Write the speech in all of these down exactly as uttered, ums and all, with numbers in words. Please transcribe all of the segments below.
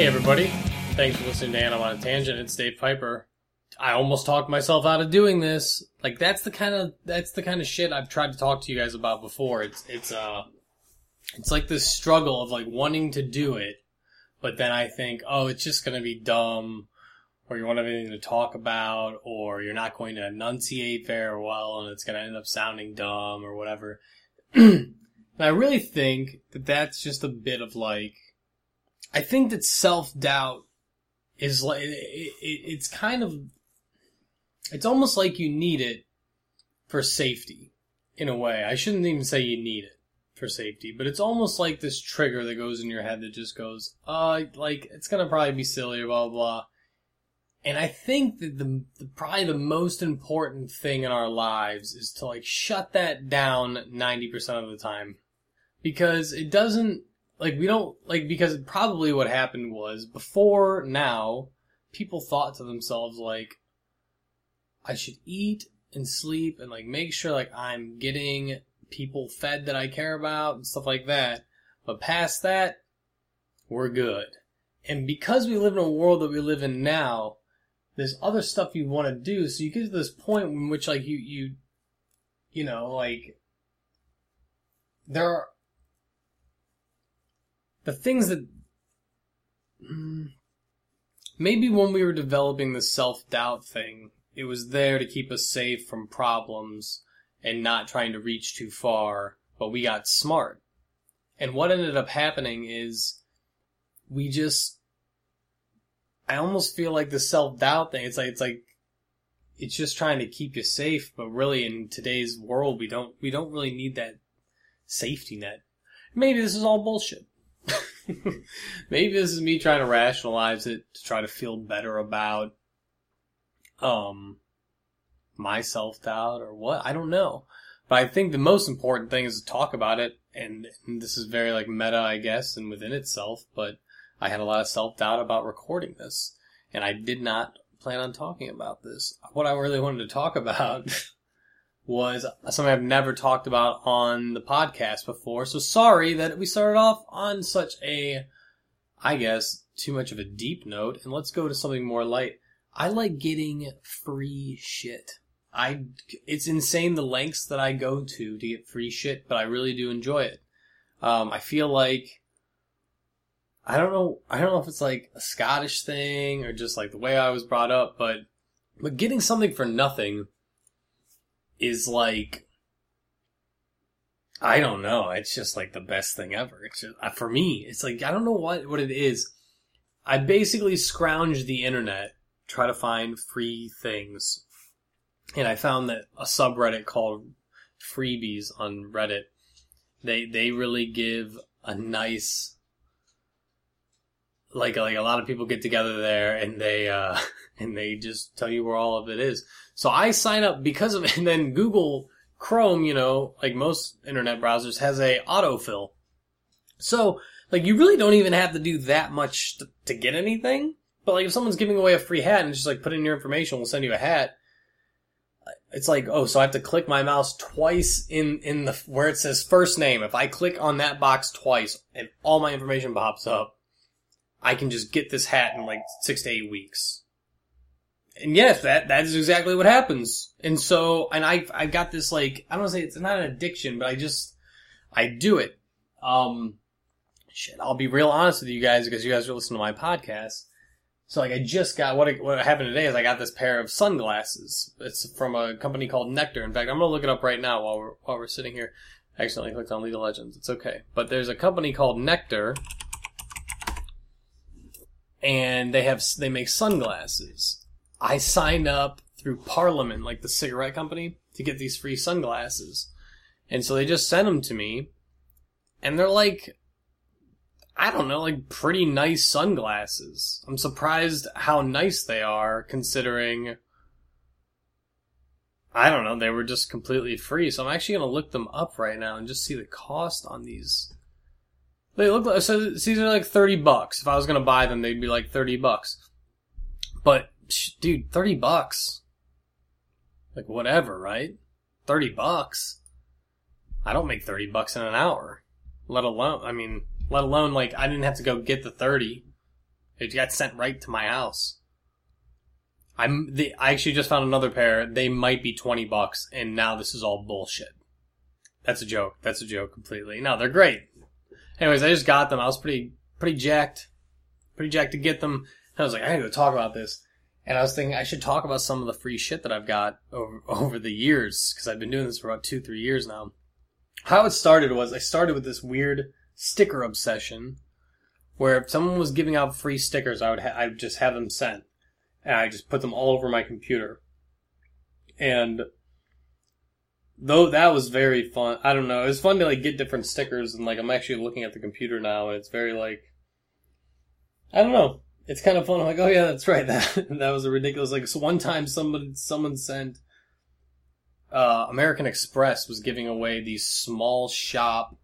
Hey everybody, thanks for listening to Animal on a Tangent, it's Dave Piper. I almost talked myself out of doing this. Like, that's the kind of, that's the kind of shit I've tried to talk to you guys about before. It's, it's, uh, it's like this struggle of, like, wanting to do it, but then I think, oh, it's just gonna be dumb, or you won't have anything to talk about, or you're not going to enunciate very well, and it's gonna end up sounding dumb, or whatever. And I really think that that's just a bit of, like, I think that self-doubt is like, it, it, it's kind of, it's almost like you need it for safety, in a way. I shouldn't even say you need it for safety, but it's almost like this trigger that goes in your head that just goes, uh, like, it's gonna probably be silly, blah, blah, blah. And I think that the, the probably the most important thing in our lives is to, like, shut that down ninety percent of the time. Because it doesn't, Like, we don't, like, because probably what happened was, before now, people thought to themselves, like, I should eat and sleep and, like, make sure, like, I'm getting people fed that I care about and stuff like that. But past that, we're good. And because we live in a world that we live in now, there's other stuff you want to do. So you get to this point in which, like, you, you, you know, like, there are, the things that, maybe when we were developing the self-doubt thing, it was there to keep us safe from problems and not trying to reach too far, but we got smart. And what ended up happening is we just, I almost feel like the self-doubt thing, it's like, it's like, it's just trying to keep you safe, but really in today's world, we don't, we don't really need that safety net. Maybe this is all bullshit. Maybe this is me trying to rationalize it to try to feel better about um my self-doubt or what. I don't know. But I think the most important thing is to talk about it, and, and this is very, like, meta, I guess, and within itself, but I had a lot of self-doubt about recording this, and I did not plan on talking about this. What I really wanted to talk about was something I've never talked about on the podcast before, so sorry that we started off on such a, I guess, too much of a deep note, and let's go to something more light. I like getting free shit. I, it's insane the lengths that I go to to get free shit, but I really do enjoy it. Um, I feel like, I don't know, I don't know if it's like a Scottish thing, or just like the way I was brought up, but, but getting something for nothing is like, I don't know, it's just like the best thing ever. It's just, for me, it's like, I don't know what, what it is. I basically scrounge the internet, try to find free things. And I found that a subreddit called Freebies on Reddit, they they really give a nice, like, like a lot of people get together there and they uh, and they just tell you where all of it is. So I sign up because of, and then Google Chrome, you know, like most internet browsers, has a autofill. So, like, you really don't even have to do that much to, to get anything. But, like, if someone's giving away a free hat and just, like, put in your information, we'll send you a hat. It's like, oh, so I have to click my mouse twice in, in the, where it says first name. If I click on that box twice and all my information pops up, I can just get this hat in, like, six to eight weeks. And yes, that, that is exactly what happens. And so, and I, I've got this, like, I don't want to say it's not an addiction, but I just, I do it. Um, shit, I'll be real honest with you guys because you guys are listening to my podcast. So, like, I just got, what what happened today is I got this pair of sunglasses. It's from a company called Nectar. In fact, I'm going to look it up right now while we're, while we're sitting here. I accidentally clicked on League of Legends. It's okay. But there's a company called Nectar. And they have, they make sunglasses. I signed up through Parliament, like the cigarette company, to get these free sunglasses. And so they just sent them to me. And they're like, I don't know, like pretty nice sunglasses. I'm surprised how nice they are considering, I don't know, they were just completely free. So I'm actually going to look them up right now and just see the cost on these. They look like, so these are like thirty bucks. If I was going to buy them, they'd be like thirty bucks. But, dude, thirty bucks. Like, whatever, right? thirty bucks. I don't make thirty bucks in an hour. Let alone, I mean, let alone, like, I didn't have to go get the thirty. It got sent right to my house. I'm the, I actually just found another pair. They might be twenty bucks, and now this is all bullshit. That's a joke. That's a joke completely. No, they're great. Anyways, I just got them. I was pretty pretty jacked. Pretty jacked to get them. And I was like, I need to talk about this. And I was thinking I should talk about some of the free shit that I've got over, over the years, because I've been doing this for about two, three years now. How it started was I started with this weird sticker obsession where if someone was giving out free stickers, I would ha- I would just have them sent. And I just put them all over my computer. And though that was very fun, I don't know, it was fun to like get different stickers, and like I'm actually looking at the computer now, and it's very like, I don't know, it's kind of fun. I'm like, oh yeah, that's right, that that was a ridiculous, like, so one time someone someone sent uh, American Express was giving away these small shop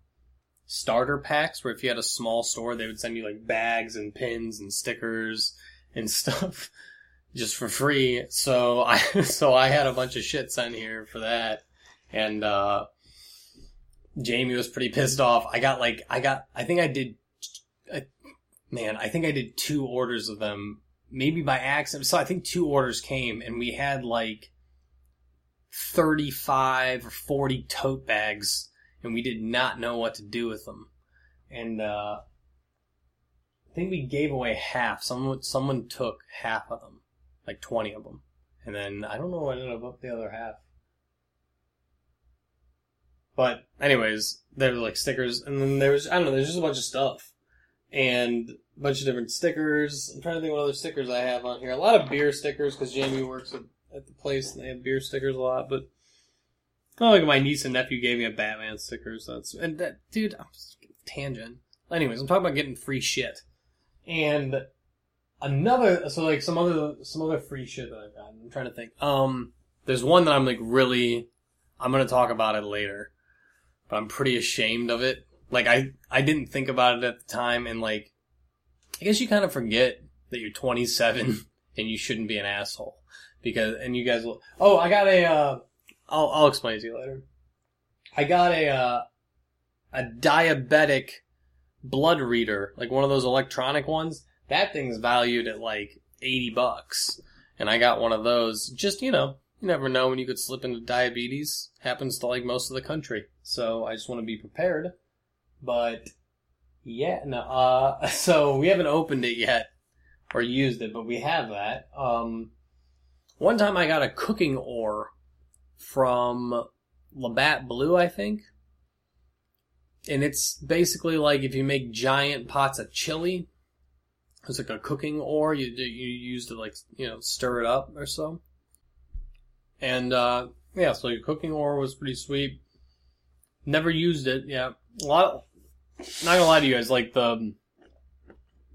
starter packs where if you had a small store they would send you like bags and pins and stickers and stuff just for free. So I so I had a bunch of shit sent here for that. And uh, Jamie was pretty pissed off. I got like, I got, I think I did, I, man, I think I did two orders of them, maybe by accident. So I think two orders came, and we had like thirty-five or forty tote bags, and we did not know what to do with them. And uh, I think we gave away half. Someone, someone took half of them, like twenty of them. And then I don't know what ended up with the other half. But anyways, there were like stickers, and then there was, I don't know, there's just a bunch of stuff. And a bunch of different stickers. I'm trying to think what other stickers I have on here. A lot of beer stickers, because Jamie works at, at the place, and they have beer stickers a lot. But, oh, like my niece and nephew gave me a Batman sticker, so that's, and that, dude, I'm just tangent. Anyways, I'm talking about getting free shit. And another, so like some other, some other free shit that I've gotten. I'm trying to think. Um, there's one that I'm like really, I'm going to talk about it later. But I'm pretty ashamed of it. Like, I, I didn't think about it at the time, and, like, I guess you kind of forget that you're twenty-seven and you shouldn't be an asshole. Because, and you guys will... Oh, I got a, uh... I'll, I'll explain it to you later. I got a, uh... a diabetic blood reader. Like, one of those electronic ones. That thing's valued at, like, eighty bucks. And I got one of those. Just, you know, you never know when you could slip into diabetes. Happens to, like, most of the country. So I just want to be prepared. But, yeah, no, uh, so we haven't opened it yet, or used it, but we have that. Um, one time I got a cooking oar from Labatt Blue, I think. And it's basically like if you make giant pots of chili, it's like a cooking oar, you, you use to, like, you know, stir it up or so. And, uh, yeah, so your cooking oar was pretty sweet. Never used it, yeah. A lot of, not gonna lie to you guys, like the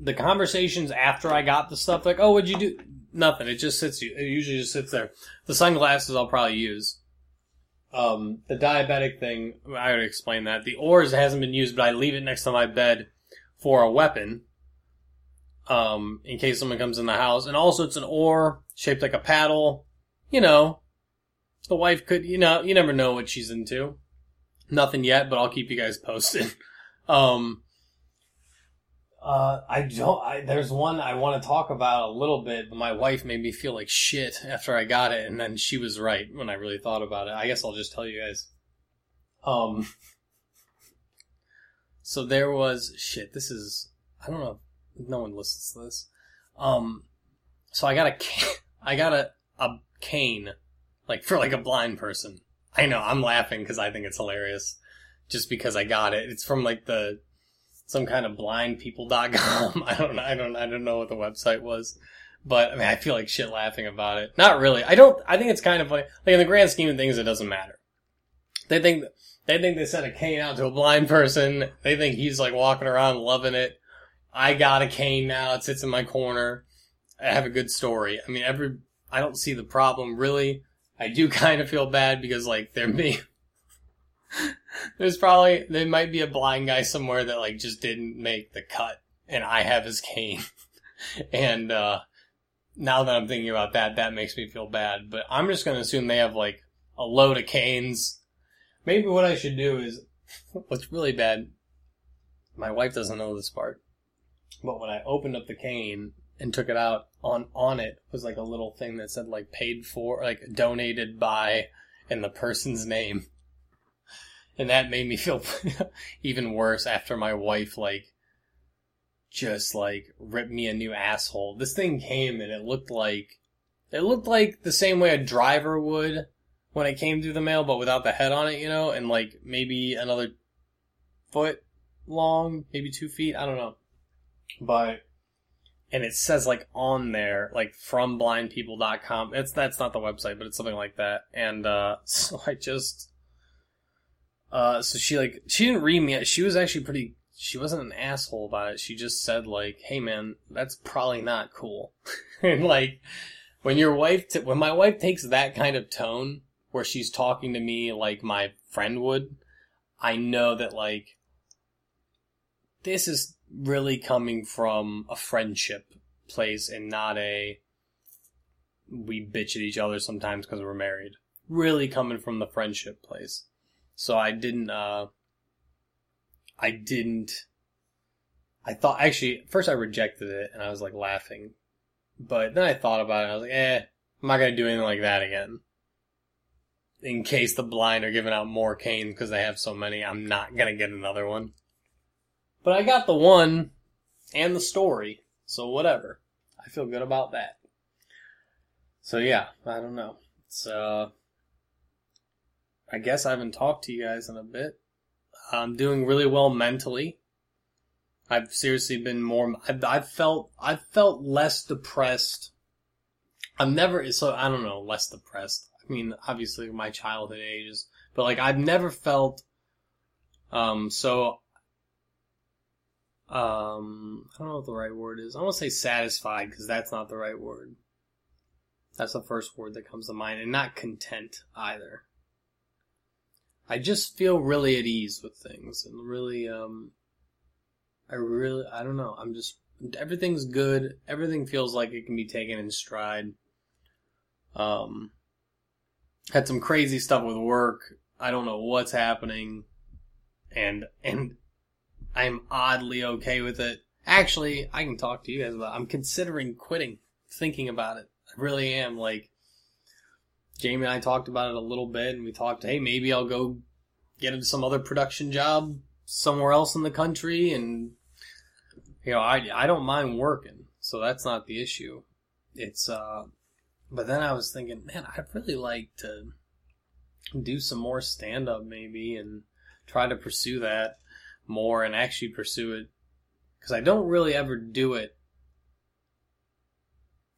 the conversations after I got the stuff, like, oh, what'd you do? Nothing. It just sits you. It usually just sits there. The sunglasses I'll probably use. Um, the diabetic thing, I already explained that. The oars hasn't been used, but I leave it next to my bed for a weapon, um, in case someone comes in the house. And also, it's an oar shaped like a paddle. You know, the wife could, you know, you never know what she's into. Nothing yet, but I'll keep you guys posted. Um, uh, I don't. I, there's one I want to talk about a little bit, but my wife made me feel like shit after I got it, and then she was right when I really thought about it. I guess I'll just tell you guys. Um. So there was shit. This is I don't know. No one listens to this. Um. So I got a can- I got a a cane, like for like a blind person. I know, I'm laughing because I think it's hilarious. Just because I got it. It's from like the, some kind of blind people dot com. I don't know, I don't, I don't know what the website was. But, I mean, I feel like shit laughing about it. Not really. I don't, I think it's kind of funny. Like, in the grand scheme of things, it doesn't matter. They think, they think they sent a cane out to a blind person. They think he's like walking around loving it. I got a cane now. It sits in my corner. I have a good story. I mean, every, I don't see the problem really. I do kind of feel bad because, like, they're me. There's probably, there might be a blind guy somewhere that, like, just didn't make the cut, and I have his cane. And, uh, now that I'm thinking about that, that makes me feel bad. But I'm just going to assume they have, like, a load of canes. Maybe what I should do is, what's really bad, my wife doesn't know this part, but when I opened up the cane, and took it out, on on it was like a little thing that said like paid for, like donated by, and the person's name. And that made me feel even worse after my wife like just like ripped me a new asshole. This thing came and it looked like it looked like the same way a driver would when it came through the mail, but without the head on it, you know, and like maybe another foot long, maybe two feet, I don't know. But and it says like on there, like from blind people dot com. It's that's not the website, but it's something like that. And uh so I just uh so she like she didn't read me. She was actually pretty she wasn't an asshole about it. She just said like, "Hey man, that's probably not cool." And like when your wife t- when my wife takes that kind of tone where she's talking to me like my friend would, I know that like this is really coming from a friendship place and not a we bitch at each other sometimes because we're married. Really coming from the friendship place. So I didn't, uh, I didn't, I thought, actually, first I rejected it and I was like laughing. But then I thought about it and I was like, eh, I'm not going to do anything like that again. In case the blind are giving out more canes because they have so many, I'm not going to get another one. But I got the one and the story, so whatever. I feel good about that. So yeah, I don't know. It's, uh, I guess I haven't talked to you guys in a bit. I'm doing really well mentally. I've seriously been more, I've, I've felt, I've felt less depressed. I'm never, so I don't know, less depressed. I mean, obviously my childhood ages, but like I've never felt, um, so... Um, I don't know what the right word is. I want to say satisfied because that's not the right word. That's the first word that comes to mind, and not content either. I just feel really at ease with things, and really, um, I really, I don't know. I'm just everything's good. Everything feels like it can be taken in stride. Um, had some crazy stuff with work. I don't know what's happening, and and. I'm oddly okay with it. Actually, I can talk to you guys about it. I'm considering quitting, thinking about it. I really am. Like, Jamie and I talked about it a little bit, and we talked, hey, maybe I'll go get into some other production job somewhere else in the country, and, you know, I, I don't mind working, so that's not the issue. It's, uh, but then I was thinking, man, I'd really like to do some more stand-up maybe, and try to pursue that more and actually pursue it, because I don't really ever do it,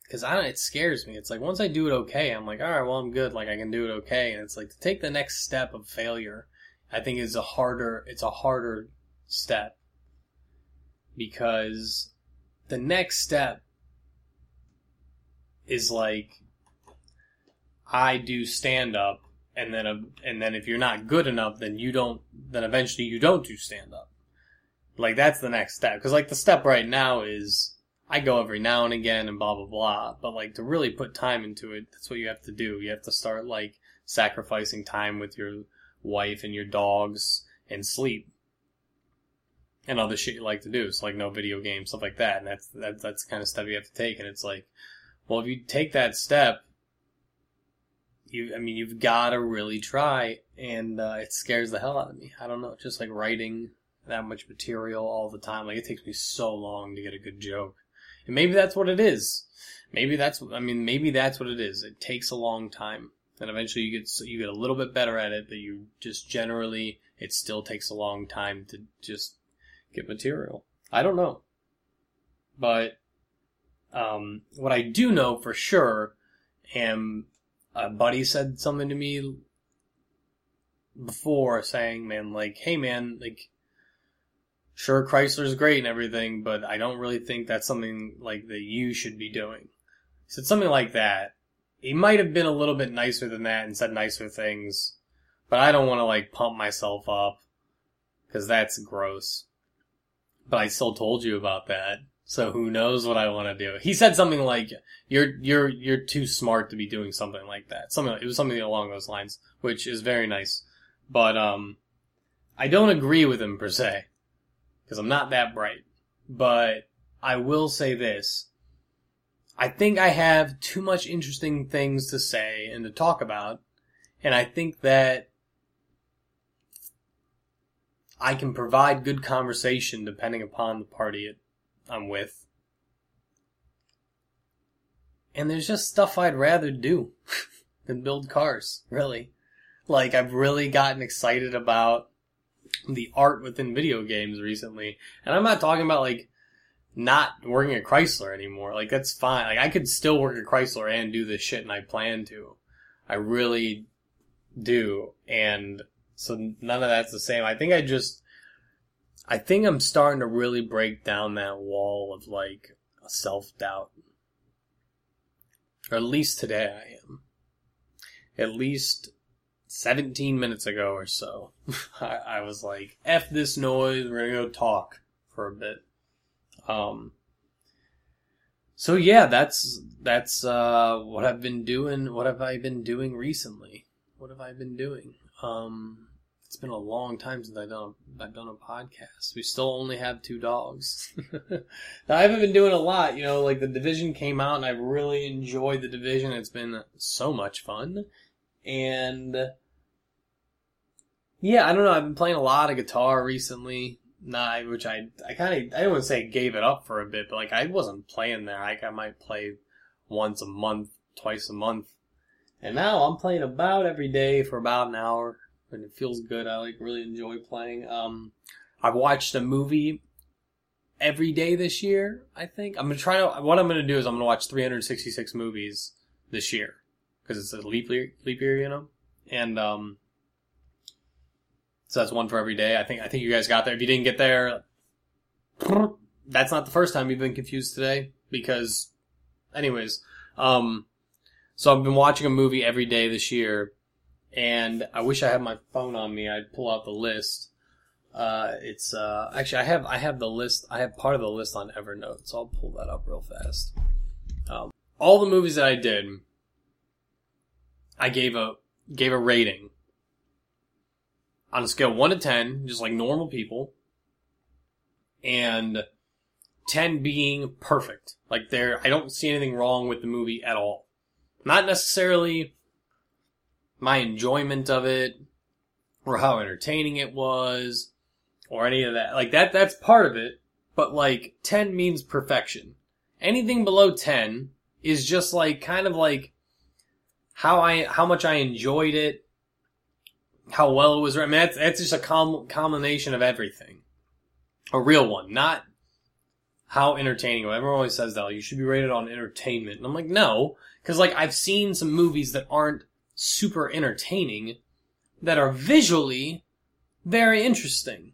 because I don't, it scares me. It's like once I do it okay, I'm like, all right, well, I'm good, like I can do it okay. And it's like to take the next step of failure, I think is a harder it's a harder step, because the next step is like I do stand up. And then, a, and then, if you're not good enough, then you don't. Then eventually, you don't do stand up. Like that's the next step. Because like the step right now is I go every now and again and blah blah blah. But like to really put time into it, that's what you have to do. You have to start like sacrificing time with your wife and your dogs and sleep and other shit you like to do. So like no video games, stuff like that. And that's that's that's the kind of step you have to take. And it's like, well, if you take that step. You, I mean, you've got to really try, and uh, it scares the hell out of me. I don't know, just like writing that much material all the time. Like, it takes me so long to get a good joke. And maybe that's what it is. Maybe that's, I mean, maybe that's what it is. It takes a long time. And eventually you get you get a little bit better at it, but you just generally, it still takes a long time to just get material. I don't know. But um, what I do know for sure am... A buddy said something to me before saying, man, like, hey, man, like, sure, Chrysler's great and everything, but I don't really think that's something, like, that you should be doing. He said something like that. He might have been a little bit nicer than that and said nicer things, but I don't want to, like, pump myself up because that's gross. But I still told you about that. So who knows what I want to do? He said something like, "You're you're you're too smart to be doing something like that." Something like, it was something along those lines, which is very nice. But um, I don't agree with him per se, because I'm not that bright. But I will say this: I think I have too much interesting things to say and to talk about, and I think that I can provide good conversation depending upon the party it, I'm with. And there's just stuff I'd rather do than build cars, really. Like, I've really gotten excited about the art within video games recently. And I'm not talking about, like, not working at Chrysler anymore. Like, that's fine. Like, I could still work at Chrysler and do this shit, and I plan to. I really do. And so none of that's the same. I think I just... I think I'm starting to really break down that wall of, like, self-doubt. Or at least today I am. At least seventeen minutes ago or so, I, I was like, F this noise, we're gonna go talk for a bit. Um. So yeah, that's, that's, uh, what I've been doing, what have I been doing recently? What have I been doing? Um... It's been a long time since I've done a, I've done a podcast. We still only have two dogs. Now, I haven't been doing a lot, you know, like The Division came out and I really enjoyed The Division. It's been so much fun. And yeah, I don't know. I've been playing a lot of guitar recently, nah, which I, I kind of, I don't want to say gave it up for a bit, but like I wasn't playing there. Like I might play once a month, twice a month. And now I'm playing about every day for about an hour. And it feels good. I like really enjoy playing. Um, I've watched a movie every day this year, I think. I'm going to try to... What I'm going to do is I'm going to watch three hundred sixty-six movies this year. Because it's a leap year, leap year, you know? And um, so that's one for every day. I think I think you guys got there. If you didn't get there, that's not the first time you've been confused today. Because, anyways. Um, so I've been watching a movie every day this year. And I wish I had my phone on me. I'd pull out the list. Uh, it's uh, actually I have I have the list. I have part of the list on Evernote, so I'll pull that up real fast. Um, all the movies that I did, I gave a gave a rating on a scale of one to ten, just like normal people, and ten being perfect. Like there, I don't see anything wrong with the movie at all. Not necessarily my enjoyment of it, or how entertaining it was, or any of that. Like, that that's part of it, but, like, ten means perfection. Anything below ten is just, like, kind of, like, how I how much I enjoyed it, how well it was written. I mean, that's, that's just a com- combination of everything. A real one, not how entertaining. Everyone always says that, like, you should be rated on entertainment. And I'm like, no, because, like, I've seen some movies that aren't super entertaining that are visually very interesting.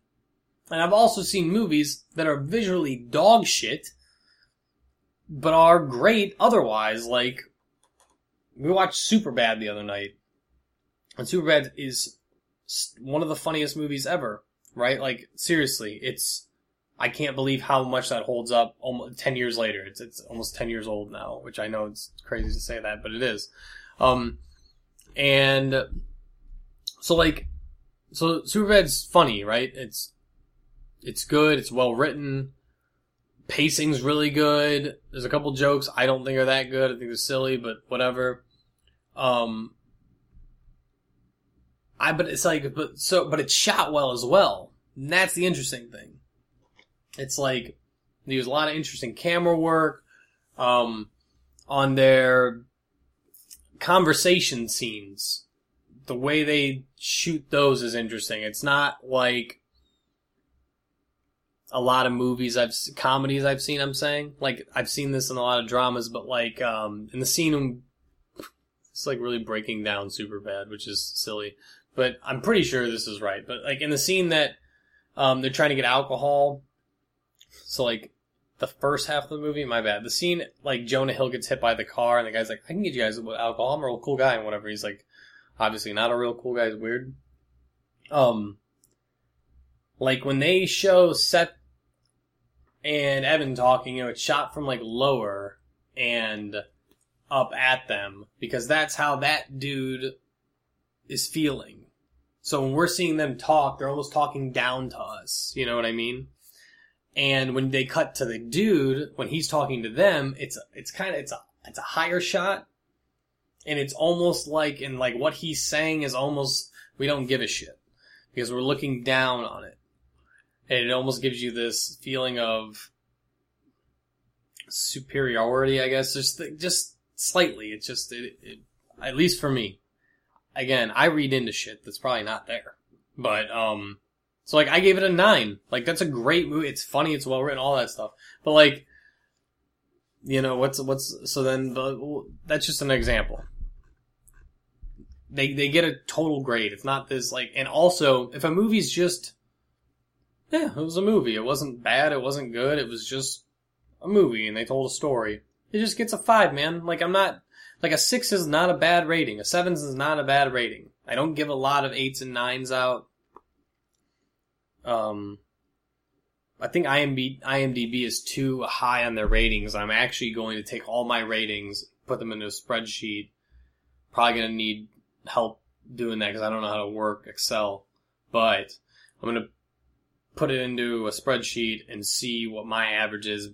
And I've also seen movies that are visually dog shit but are great otherwise. Like, we watched Superbad the other night. And Superbad is one of the funniest movies ever, right? Like, seriously, it's... I can't believe how much that holds up almost ten years later. It's, it's almost ten years old now, which I know it's crazy to say that, but it is. Um... And so, like, so Superbad's funny, right? It's it's good. It's well written. Pacing's really good. There's a couple jokes I don't think are that good. I think they're silly, but whatever. Um, I but it's like but so but it's shot well as well. And that's the interesting thing. It's like they use a lot of interesting camera work um, on their conversation scenes. The way they shoot those is interesting. It's not like a lot of movies I've comedies I've seen. I'm saying like I've seen this in a lot of dramas, but like um, in the scene, it's like really breaking down Superbad, which is silly. But I'm pretty sure this is right. But like in the scene that um, they're trying to get alcohol, so like the first half of the movie, my bad. The scene, like, Jonah Hill gets hit by the car, and the guy's like, I can get you guys alcohol, I'm a real cool guy, and whatever. He's like, obviously not a real cool guy, he's weird. Um, like, when they show Seth and Evan talking, you know, it's shot from, like, lower and up at them, because that's how that dude is feeling. So when we're seeing them talk, they're almost talking down to us, you know what I mean? And when they cut to the dude, when he's talking to them, it's it's kind of it's a it's a higher shot, and it's almost like and like what he's saying is almost we don't give a shit because we're looking down on it, and it almost gives you this feeling of superiority, I guess, just just slightly. It's just it, it, at least for me. Again, I read into shit that's probably not there, but um. So, like, I gave it a nine. Like, that's a great movie. It's funny. It's well-written. All that stuff. But, like, you know, what's... what's so then, the, that's just an example. They they get a total grade. It's not this, like... And also, if a movie's just... Yeah, it was a movie. It wasn't bad. It wasn't good. It was just a movie, and they told a story. It just gets a five, man. Like, I'm not... Like, a six is not a bad rating. A seven is not a bad rating. I don't give a lot of eights and nines out. Um, I think I M D B is too high on their ratings. I'm actually going to take all my ratings, put them into a spreadsheet. Probably going to need help doing that because I don't know how to work Excel. But I'm going to put it into a spreadsheet and see what my average is,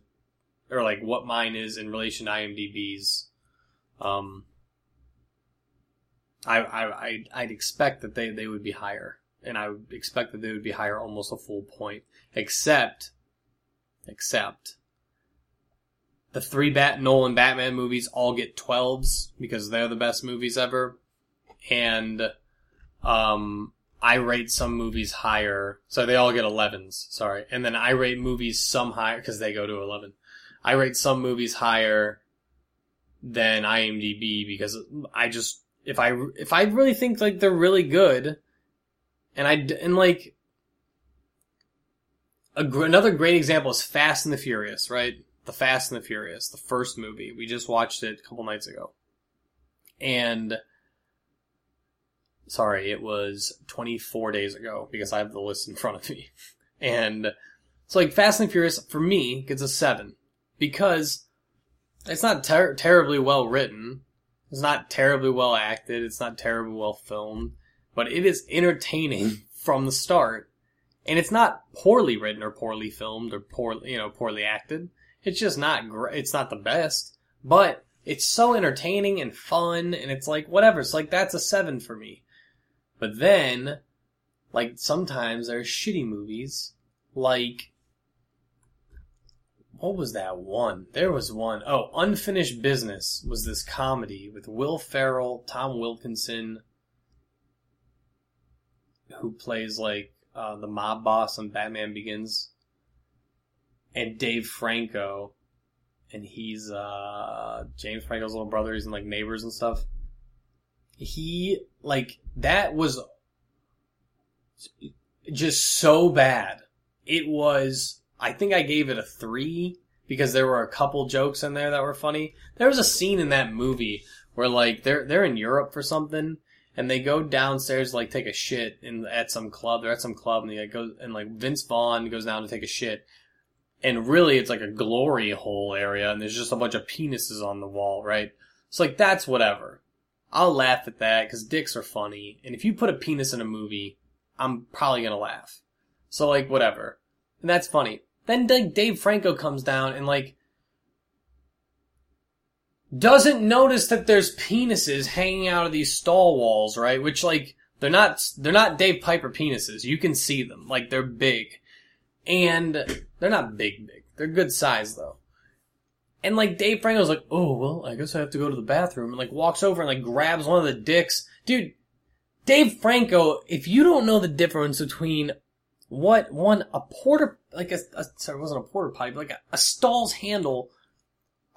or like what mine is in relation to IMDb's. Um, I I I'd, I'd expect that they, they would be higher. And I would expect that they would be higher almost a full point. Except, except, the three Bat Nolan Batman movies all get twelves because they're the best movies ever. And um, I rate some movies higher. So they all get elevens, sorry. And then I rate movies some higher because they go to eleven. I rate some movies higher than IMDb because I just, if I, if I really think like they're really good... And I, and like, a, another great example is Fast and the Furious, right? The Fast and the Furious, the first movie. We just watched it a couple nights ago. And, sorry, it was twenty-four days ago because I have the list in front of me. And so, like, Fast and the Furious, for me, gets a seven because it's not ter- terribly well written. It's not terribly well acted. It's not terribly well filmed. But it is entertaining from the start, and it's not poorly written or poorly filmed or poorly, you know, poorly acted. It's just not great. It's not the best, but it's so entertaining and fun, and it's like whatever. It's like that's a seven for me. But then, like sometimes there are shitty movies. Like what was that one? There was one. Oh, Unfinished Business was this comedy with Will Ferrell, Tom Wilkinson, who plays, like, uh, the mob boss on Batman Begins, and Dave Franco, and he's, uh, James Franco's little brother, he's in, like, Neighbors and stuff. He, like, that was just so bad. It was, I think I gave it a three, because there were a couple jokes in there that were funny. There was a scene in that movie where, like, they're, they're in Europe for something, and they go downstairs to, like, take a shit in, at some club. They're at some club, and, they, like, go, and like Vince Vaughn goes down to take a shit. And really, it's like a glory hole area, and there's just a bunch of penises on the wall, right? So, like, that's whatever. I'll laugh at that, because dicks are funny. And if you put a penis in a movie, I'm probably going to laugh. So, like, whatever. And that's funny. Then, like, Dave Franco comes down and, like, doesn't notice that there's penises hanging out of these stall walls, right? Which, like, they're not, they're not Dave Piper penises. You can see them. Like, they're big. And they're not big, big. They're good size, though. And, like, Dave Franco's like, oh, well, I guess I have to go to the bathroom. And, like, walks over and, like, grabs one of the dicks. Dude, Dave Franco, if you don't know the difference between what, one, a porter, like a, a sorry, it wasn't a porter potty, but like a, a stall's handle.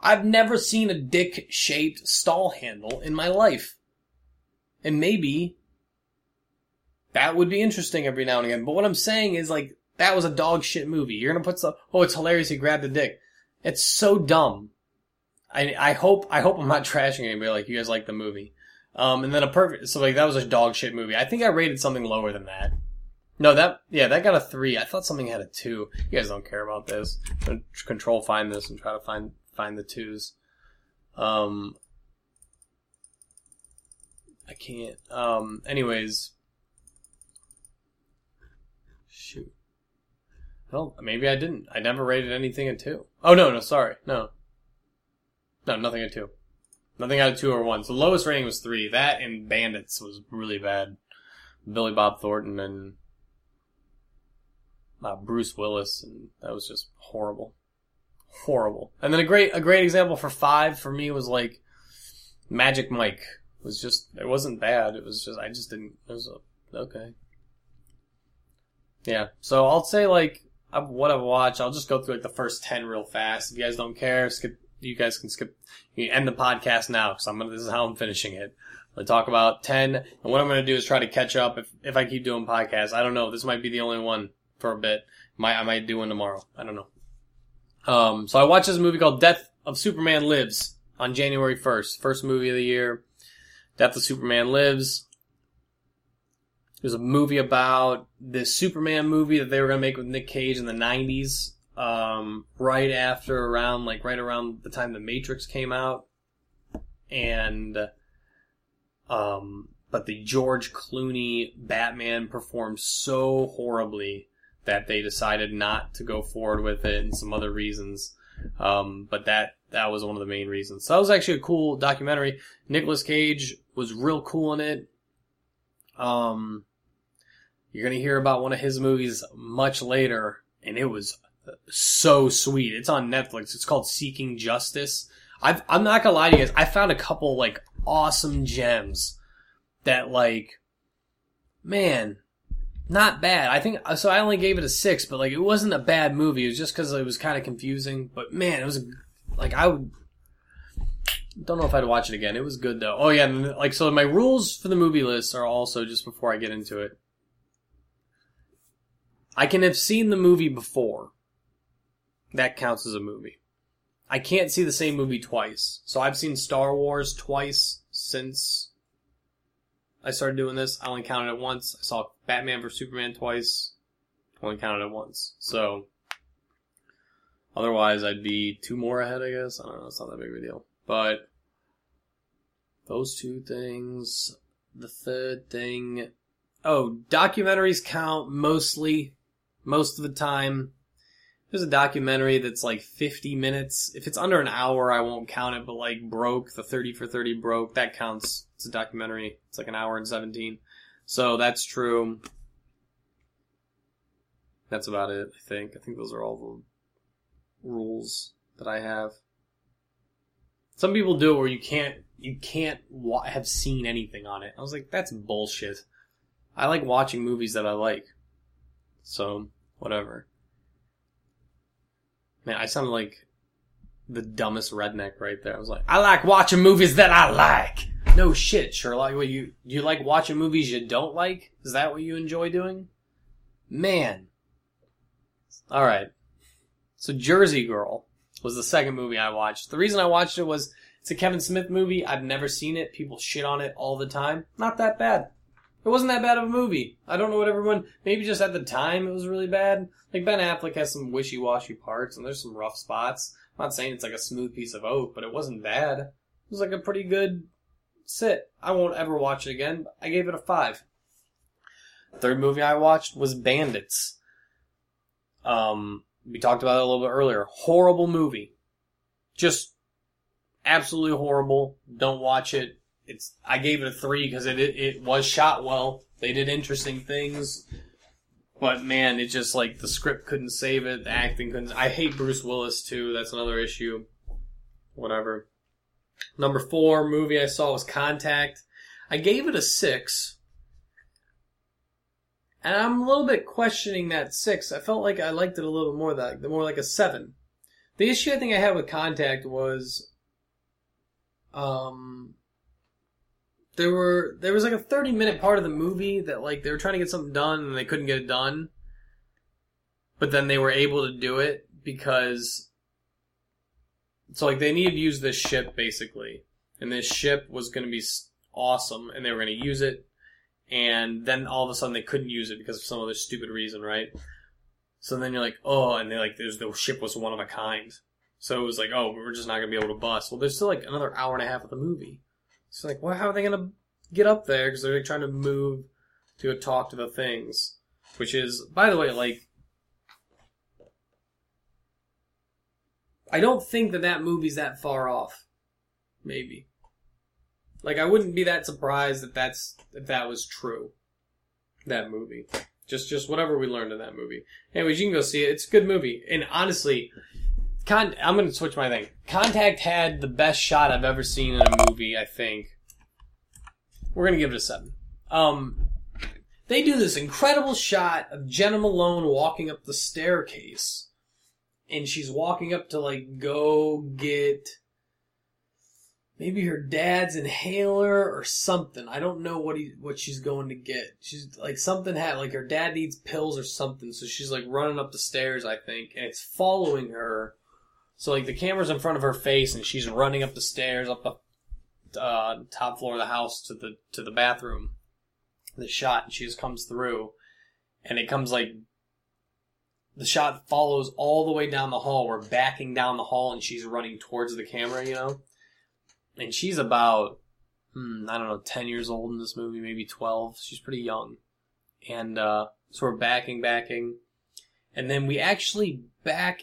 I've never seen a dick-shaped stall handle in my life. And maybe that would be interesting every now and again. But what I'm saying is, like, that was a dog shit movie. You're going to put some, oh, it's hilarious he grabbed a dick. It's so dumb. I I hope I hope I'm not trashing anybody like you guys like the movie. Um, and then a perfect, so, like, that was a dog shit movie. I think I rated something lower than that. No, that, yeah, that got a three. I thought something had a two. You guys don't care about this. I'm going to control find this and try to find... Find the twos. Um, I can't. Um, anyways, shoot. Hell, maybe I didn't. I never rated anything at two. Oh, no, no, sorry. No. No, nothing at two. Nothing out of two or one. So the lowest rating was three. That and Bandits was really bad. Billy Bob Thornton and uh, Bruce Willis, and that was just horrible. Horrible. And then a great a great example for five for me was like Magic Mike. It was just, it wasn't bad. It was just, I just didn't, it was a, okay. Yeah, so I'll say like what I've watched. I'll just go through like the first ten real fast. If you guys don't care, skip. You guys can skip. You can end the podcast now because I'm gonna. This is how I'm finishing it. I talk about ten, and what I'm gonna do is try to catch up. If if I keep doing podcasts, I don't know. This might be the only one for a bit. Might I might do one tomorrow. I don't know. Um, so I watched this movie called Death of Superman Lives on January first, first movie of the year. Death of Superman Lives. It was a movie about this Superman movie that they were going to make with Nick Cage in the nineties, um, right after around, like, right around the time The Matrix came out. And, um, but the George Clooney Batman performed so horribly that they decided not to go forward with it and some other reasons. Um, but that, that was one of the main reasons. So that was actually a cool documentary. Nicolas Cage was real cool in it. Um, You're going to hear about one of his movies much later, and it was so sweet. It's on Netflix. It's called Seeking Justice. I've, I'm not going to lie to you guys. I found a couple, like, awesome gems that, like, man, not bad. I think, so I only gave it a six, but, like, it wasn't a bad movie. It was just because it was kind of confusing. But, man, it was, like, I would... Don't know if I'd watch it again. It was good, though. Oh, yeah. Like, so my rules for the movie list are also, just before I get into it, I can have seen the movie before. That counts as a movie. I can't see the same movie twice. So I've seen Star Wars twice since I started doing this. I only counted it once. I saw Batman versus Superman twice. I only counted it once. So, otherwise, I'd be two more ahead, I guess. I don't know. It's not that big of a deal. But those two things, the third thing, oh, documentaries count mostly, most of the time. If there's a documentary that's like fifty minutes. If it's under an hour, I won't count it, but like Broke, the thirty for thirty Broke, that counts. It's a documentary. It's like an hour and seventeen. So that's true. That's about it, I think. I think those are all the rules that I have. Some people do it where you can't you can't wa- have seen anything on it. I was like, that's bullshit. I like watching movies that I like. So, whatever. Man, I sound like the dumbest redneck right there. I was like, I like watching movies that I like. No shit, Sherlock. What, you you like watching movies you don't like? Is that what you enjoy doing? Man. All right. So, Jersey Girl was the second movie I watched. The reason I watched it was it's a Kevin Smith movie. I've never seen it. People shit on it all the time. Not that bad. It wasn't that bad of a movie. I don't know what everyone... Maybe just at the time it was really bad. Like, Ben Affleck has some wishy-washy parts, and there's some rough spots. I'm not saying it's like a smooth piece of oak, but it wasn't bad. It was like a pretty good sit. I won't ever watch it again. But I gave it a five. Third movie I watched was Bandits. Um... We talked about it a little bit earlier. Horrible movie. Just absolutely horrible. Don't watch it. It's. I gave it a three because it, it it was shot well. They did interesting things. But, man, it just, like, the script couldn't save it. The acting couldn't. I hate Bruce Willis, too. That's another issue. Whatever. Number four movie I saw was Contact. I gave it a six. And I'm a little bit questioning that six. I felt like I liked it a little bit more, that, more like a seven. The issue I think I had with Contact was, um, there were there was like a thirty minute part of the movie that like they were trying to get something done and they couldn't get it done, but then they were able to do it because, so like they needed to use this ship basically, and this ship was going to be awesome and they were going to use it. And then all of a sudden they couldn't use it because of some other stupid reason, right? So then you're like, oh, and they're like, there's, the ship was one of a kind. So it was like, oh, we're just not going to be able to bust. Well, there's still like another hour and a half of the movie. So like, well, how are they going to get up there? Because they're like, trying to move to talk to the things. Which is, by the way, like, I don't think that that movie's that far off. Maybe. Like, I wouldn't be that surprised if that's if that was true. That movie. Just just whatever we learned in that movie. Anyways, you can go see it. It's a good movie. And honestly, con- I'm going to switch my thing. Contact had the best shot I've ever seen in a movie, I think. We're going to give it a seven. Um, they do this incredible shot of Jenna Malone walking up the staircase. And she's walking up to, like, go get maybe her dad's inhaler or something. I don't know what he, what she's going to get. She's, like, something had, like, her dad needs pills or something. So she's, like, running up the stairs, I think. And it's following her. So, like, the camera's in front of her face and she's running up the stairs, up the uh, top floor of the house to the, to the bathroom. The shot, and she just comes through. And it comes, like, the shot follows all the way down the hall. We're backing down the hall, and she's running towards the camera, you know? And she's about, hmm, I don't know, ten years old in this movie, maybe twelve. She's pretty young. And uh, so we're backing, backing. And then we actually back.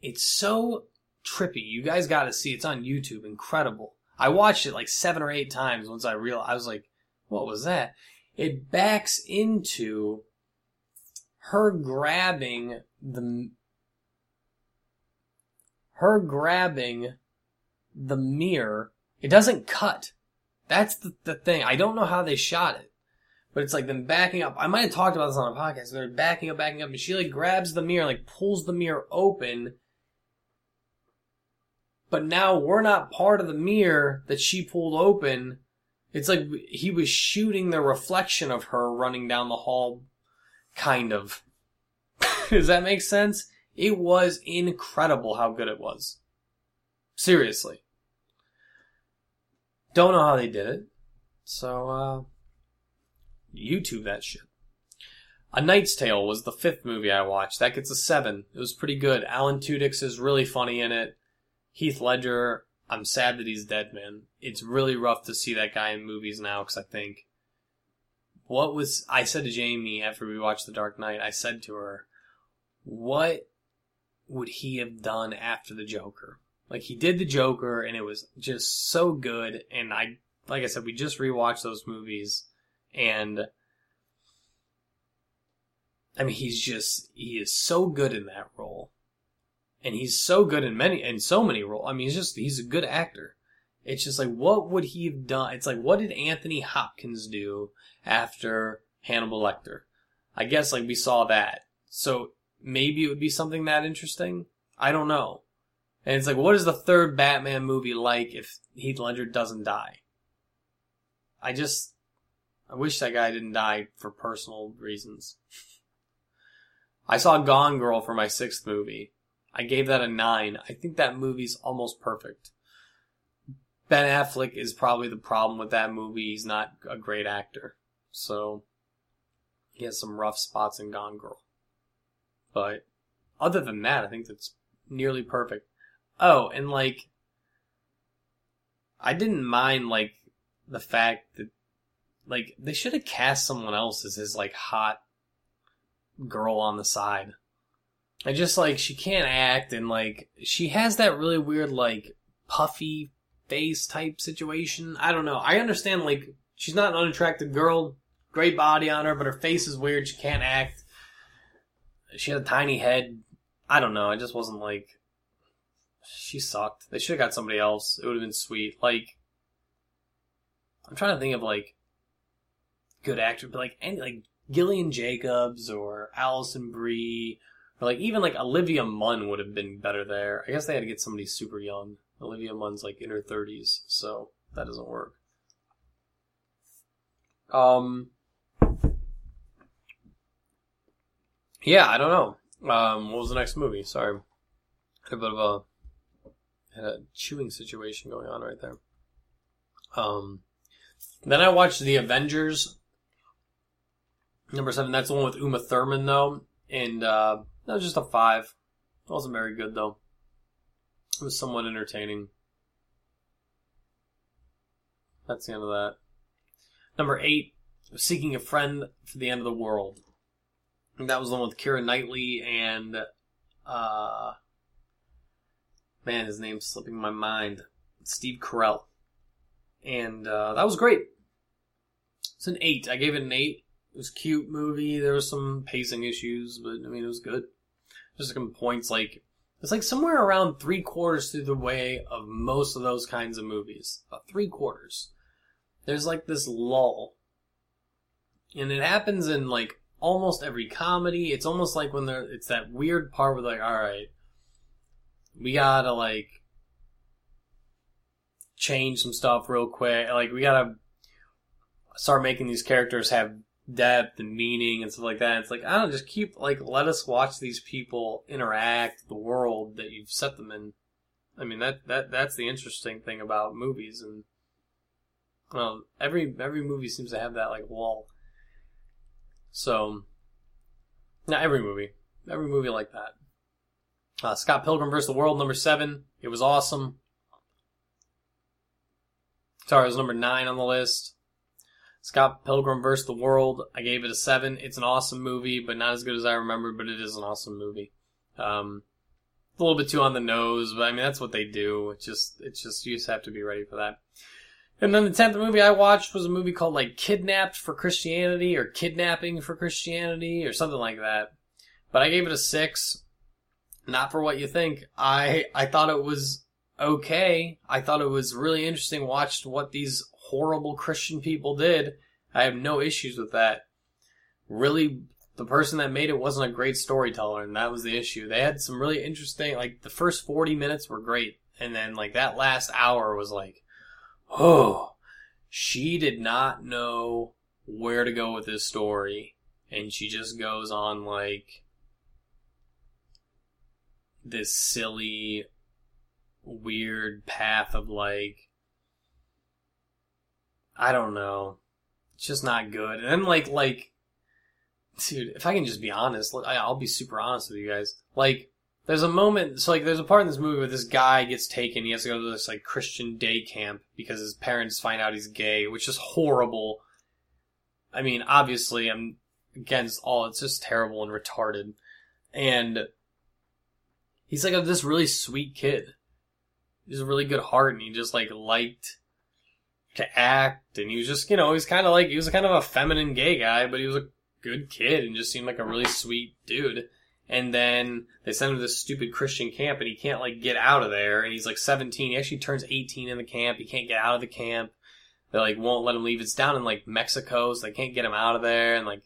It's so trippy. You guys got to see. It's on YouTube. Incredible. I watched it like seven or eight times once I realized. I was like, what was that? It backs into her grabbing the her grabbing the mirror. It doesn't cut. That's the, the thing. I don't know how they shot it, but it's like them backing up. I might have talked about this on a podcast. They're backing up, backing up, and she like grabs the mirror, like pulls the mirror open. But now we're not part of the mirror that she pulled open. It's like he was shooting the reflection of her running down the hall. Kind of. Does that make sense? It was incredible how good it was. Seriously. Don't know how they did it. So, uh... YouTube that shit. A Knight's Tale was the fifth movie I watched. That gets a seven. It was pretty good. Alan Tudyk is really funny in it. Heath Ledger, I'm sad that he's dead, man. It's really rough to see that guy in movies now, because I think... What was... I said to Jamie after we watched The Dark Knight, I said to her, what would he have done after the Joker? Like, he did the Joker, and it was just so good, and I... Like I said, we just rewatched those movies, and... I mean, he's just... He is so good in that role. And he's so good in many... In so many roles. I mean, he's just... He's a good actor. It's just like, what would he have done? It's like, what did Anthony Hopkins do after Hannibal Lecter? I guess, like, we saw that. So, maybe it would be something that interesting? I don't know. And it's like, what is the third Batman movie like if Heath Ledger doesn't die? I just... I wish that guy didn't die for personal reasons. I saw Gone Girl for my sixth movie. I gave that a nine. I think that movie's almost perfect. Ben Affleck is probably the problem with that movie. He's not a great actor. So, he has some rough spots in Gone Girl. But, other than that, I think that's nearly perfect. Oh, and like, I didn't mind, like, the fact that, like, they should have cast someone else as his, like, hot girl on the side. I just, like, she can't act, and, like, she has that really weird, like, puffy face type situation. I don't know. I understand, like, she's not an unattractive girl. Great body on her, but her face is weird. She can't act. She had a tiny head. I don't know. I just wasn't like... She sucked. They should have got somebody else. It would have been sweet. Like, I'm trying to think of, like, good actors, but, like, any, like, Gillian Jacobs or Alison Brie, or, like, even, like, Olivia Munn would have been better there. I guess they had to get somebody super young. Olivia Munn's, like, in her thirties, so that doesn't work. Um, yeah, I don't know. Um, what was the next movie? Sorry. Had a bit of a, had a chewing situation going on right there. Um, then I watched The Avengers, number seven. That's the one with Uma Thurman, though, and uh, that was just a five. It wasn't very good, though. It was somewhat entertaining. That's the end of that. Number eight, Seeking a Friend for the End of the World. And that was the one with Keira Knightley and uh, man, his name's slipping my mind. Steve Carell. And uh, that was great. It's an eight. I gave it an eight. It was a cute movie. There was some pacing issues, but I mean, it was good. Just some points, like, it's like somewhere around three quarters through the way of most of those kinds of movies. About three quarters. There's like this lull. And it happens in like almost every comedy. It's almost like when they're, it's that weird part where like, alright, we gotta like change some stuff real quick. Like, we gotta start making these characters have depth and meaning and stuff like that. It's like, I don't know, just keep, like, let us watch these people interact with the world that you've set them in. I mean, that, that that's the interesting thing about movies. And well, every every movie seems to have that, like, lull. So, not every movie. Every movie like that. Uh, Scott Pilgrim versus the World, number seven. It was awesome. Sorry, it was number nine on the list. Scott Pilgrim versus the World, I gave it a seven. It's an awesome movie, but not as good as I remember, but it is an awesome movie. Um, a little bit too on the nose, but I mean, that's what they do. It's just, it's just, you just have to be ready for that. And then the tenth movie I watched was a movie called, like, Kidnapped for Christianity, or Kidnapping for Christianity, or something like that. But I gave it a six. Not for what you think. I, I thought it was okay. I thought it was really interesting. Watched what these horrible Christian people did. I have no issues with that. Really, the person that made it wasn't a great storyteller, and that was the issue. They had some really interesting, like, the first forty minutes were great, and then, like, that last hour was like, oh, she did not know where to go with this story, and she just goes on, like, this silly, weird path of, like, I don't know. It's just not good. And then, like, like, dude, if I can just be honest, I'll be super honest with you guys. Like, there's a moment, so, like, there's a part in this movie where this guy gets taken. He has to go to this, like, Christian day camp because his parents find out he's gay, which is horrible. I mean, obviously, I'm against all, it's just terrible and retarded. And he's, like, a, this really sweet kid. He's a really good heart, and he just, like, liked to act, and he was just, you know, he's kind of like, he was kind of a feminine gay guy, but he was a good kid and just seemed like a really sweet dude. And then they send him to this stupid Christian camp, and he can't, like, get out of there, and he's like seventeen. He actually turns eighteen in the camp. He can't get out of the camp. They, like, won't let him leave. It's down in, like, Mexico, so they can't get him out of there. And, like,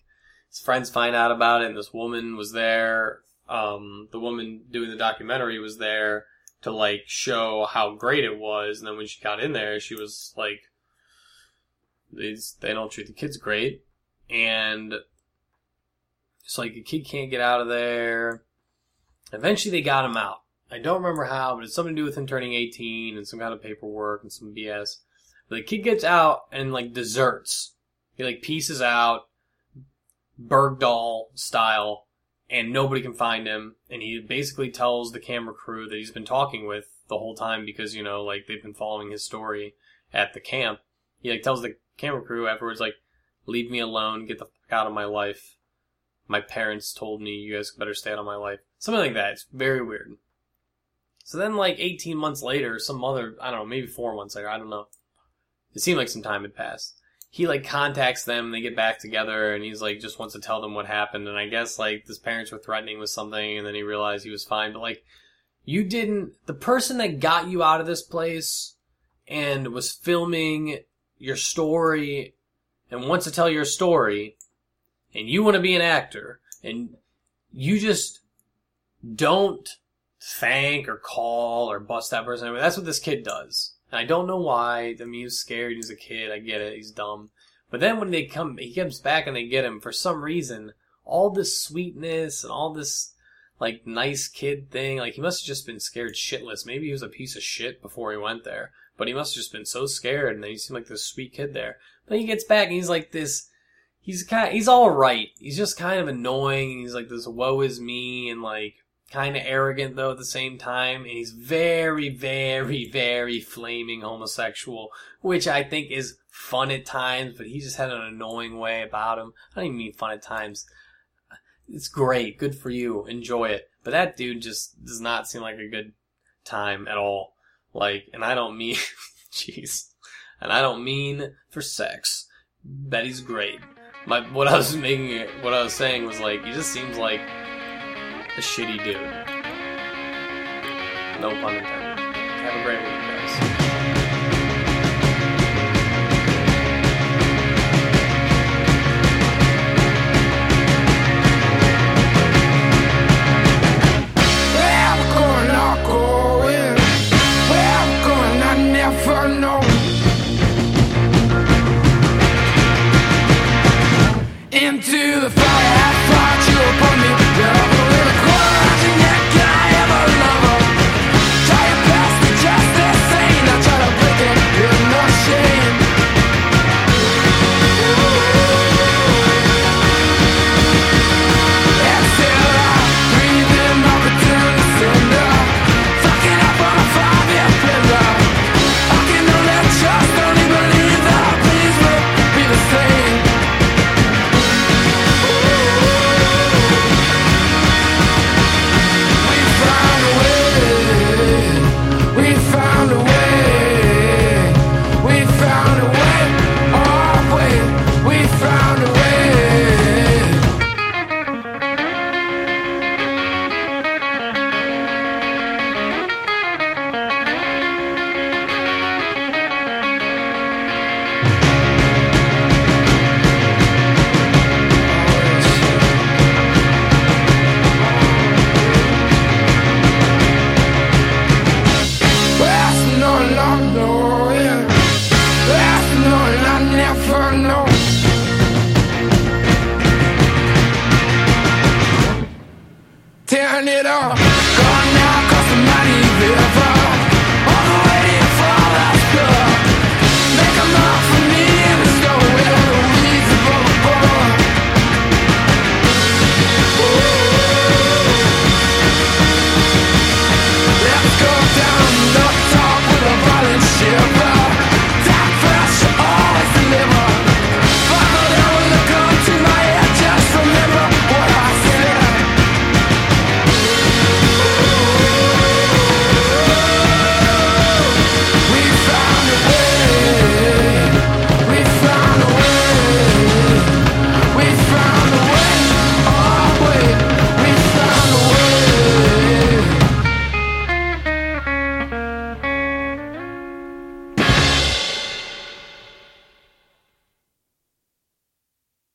his friends find out about it, and this woman was there. Um, the woman doing the documentary was there to, like, show how great it was. And then when she got in there, she was like, They, they don't treat the kids great, and it's like a kid can't get out of there. Eventually they got him out. I don't remember how, but it's something to do with him turning eighteen and some kind of paperwork and some B S. But the kid gets out and, like, deserts. He, like, pieces out, Bergdahl style, and nobody can find him. And he basically tells the camera crew that he's been talking with the whole time because, you know, like, they've been following his story at the camp. He, like, tells the camera crew afterwards, like, leave me alone, get the fuck out of my life. My parents told me you guys better stay out of my life. Something like that. It's very weird. So then, like, eighteen months later, some other, I don't know, maybe four months later, I don't know. It seemed like some time had passed. He, like, contacts them, they get back together, and he's, like, just wants to tell them what happened, and I guess, like, his parents were threatening with something, and then he realized he was fine, but, like, you didn't, the person that got you out of this place and was filming your story and wants to tell your story, and you want to be an actor, and you just don't thank or call or bust that person. I mean, that's what this kid does. And I don't know why. I mean, he was scared. He was a kid. I get it. He's dumb. But then when they come, he comes back and they get him for some reason. All this sweetness and all this, like, nice kid thing. Like, he must have just been scared shitless. Maybe he was a piece of shit before he went there. But he must have just been so scared, and then he seemed like this sweet kid there. But he gets back, and he's like this, he's kind of, he's all right. He's just kind of annoying, and he's like this woe is me, and, like, kind of arrogant, though, at the same time. And he's very, very, very flaming homosexual, which I think is fun at times, but he just had an annoying way about him. I don't even mean fun at times. It's great. Good for you. Enjoy it. But that dude just does not seem like a good time at all. Like, and I don't mean, jeez, and I don't mean for sex. Betty's great. My what I was making, what I was saying was like, he just seems like a shitty dude. No pun intended. Have a great week, guys.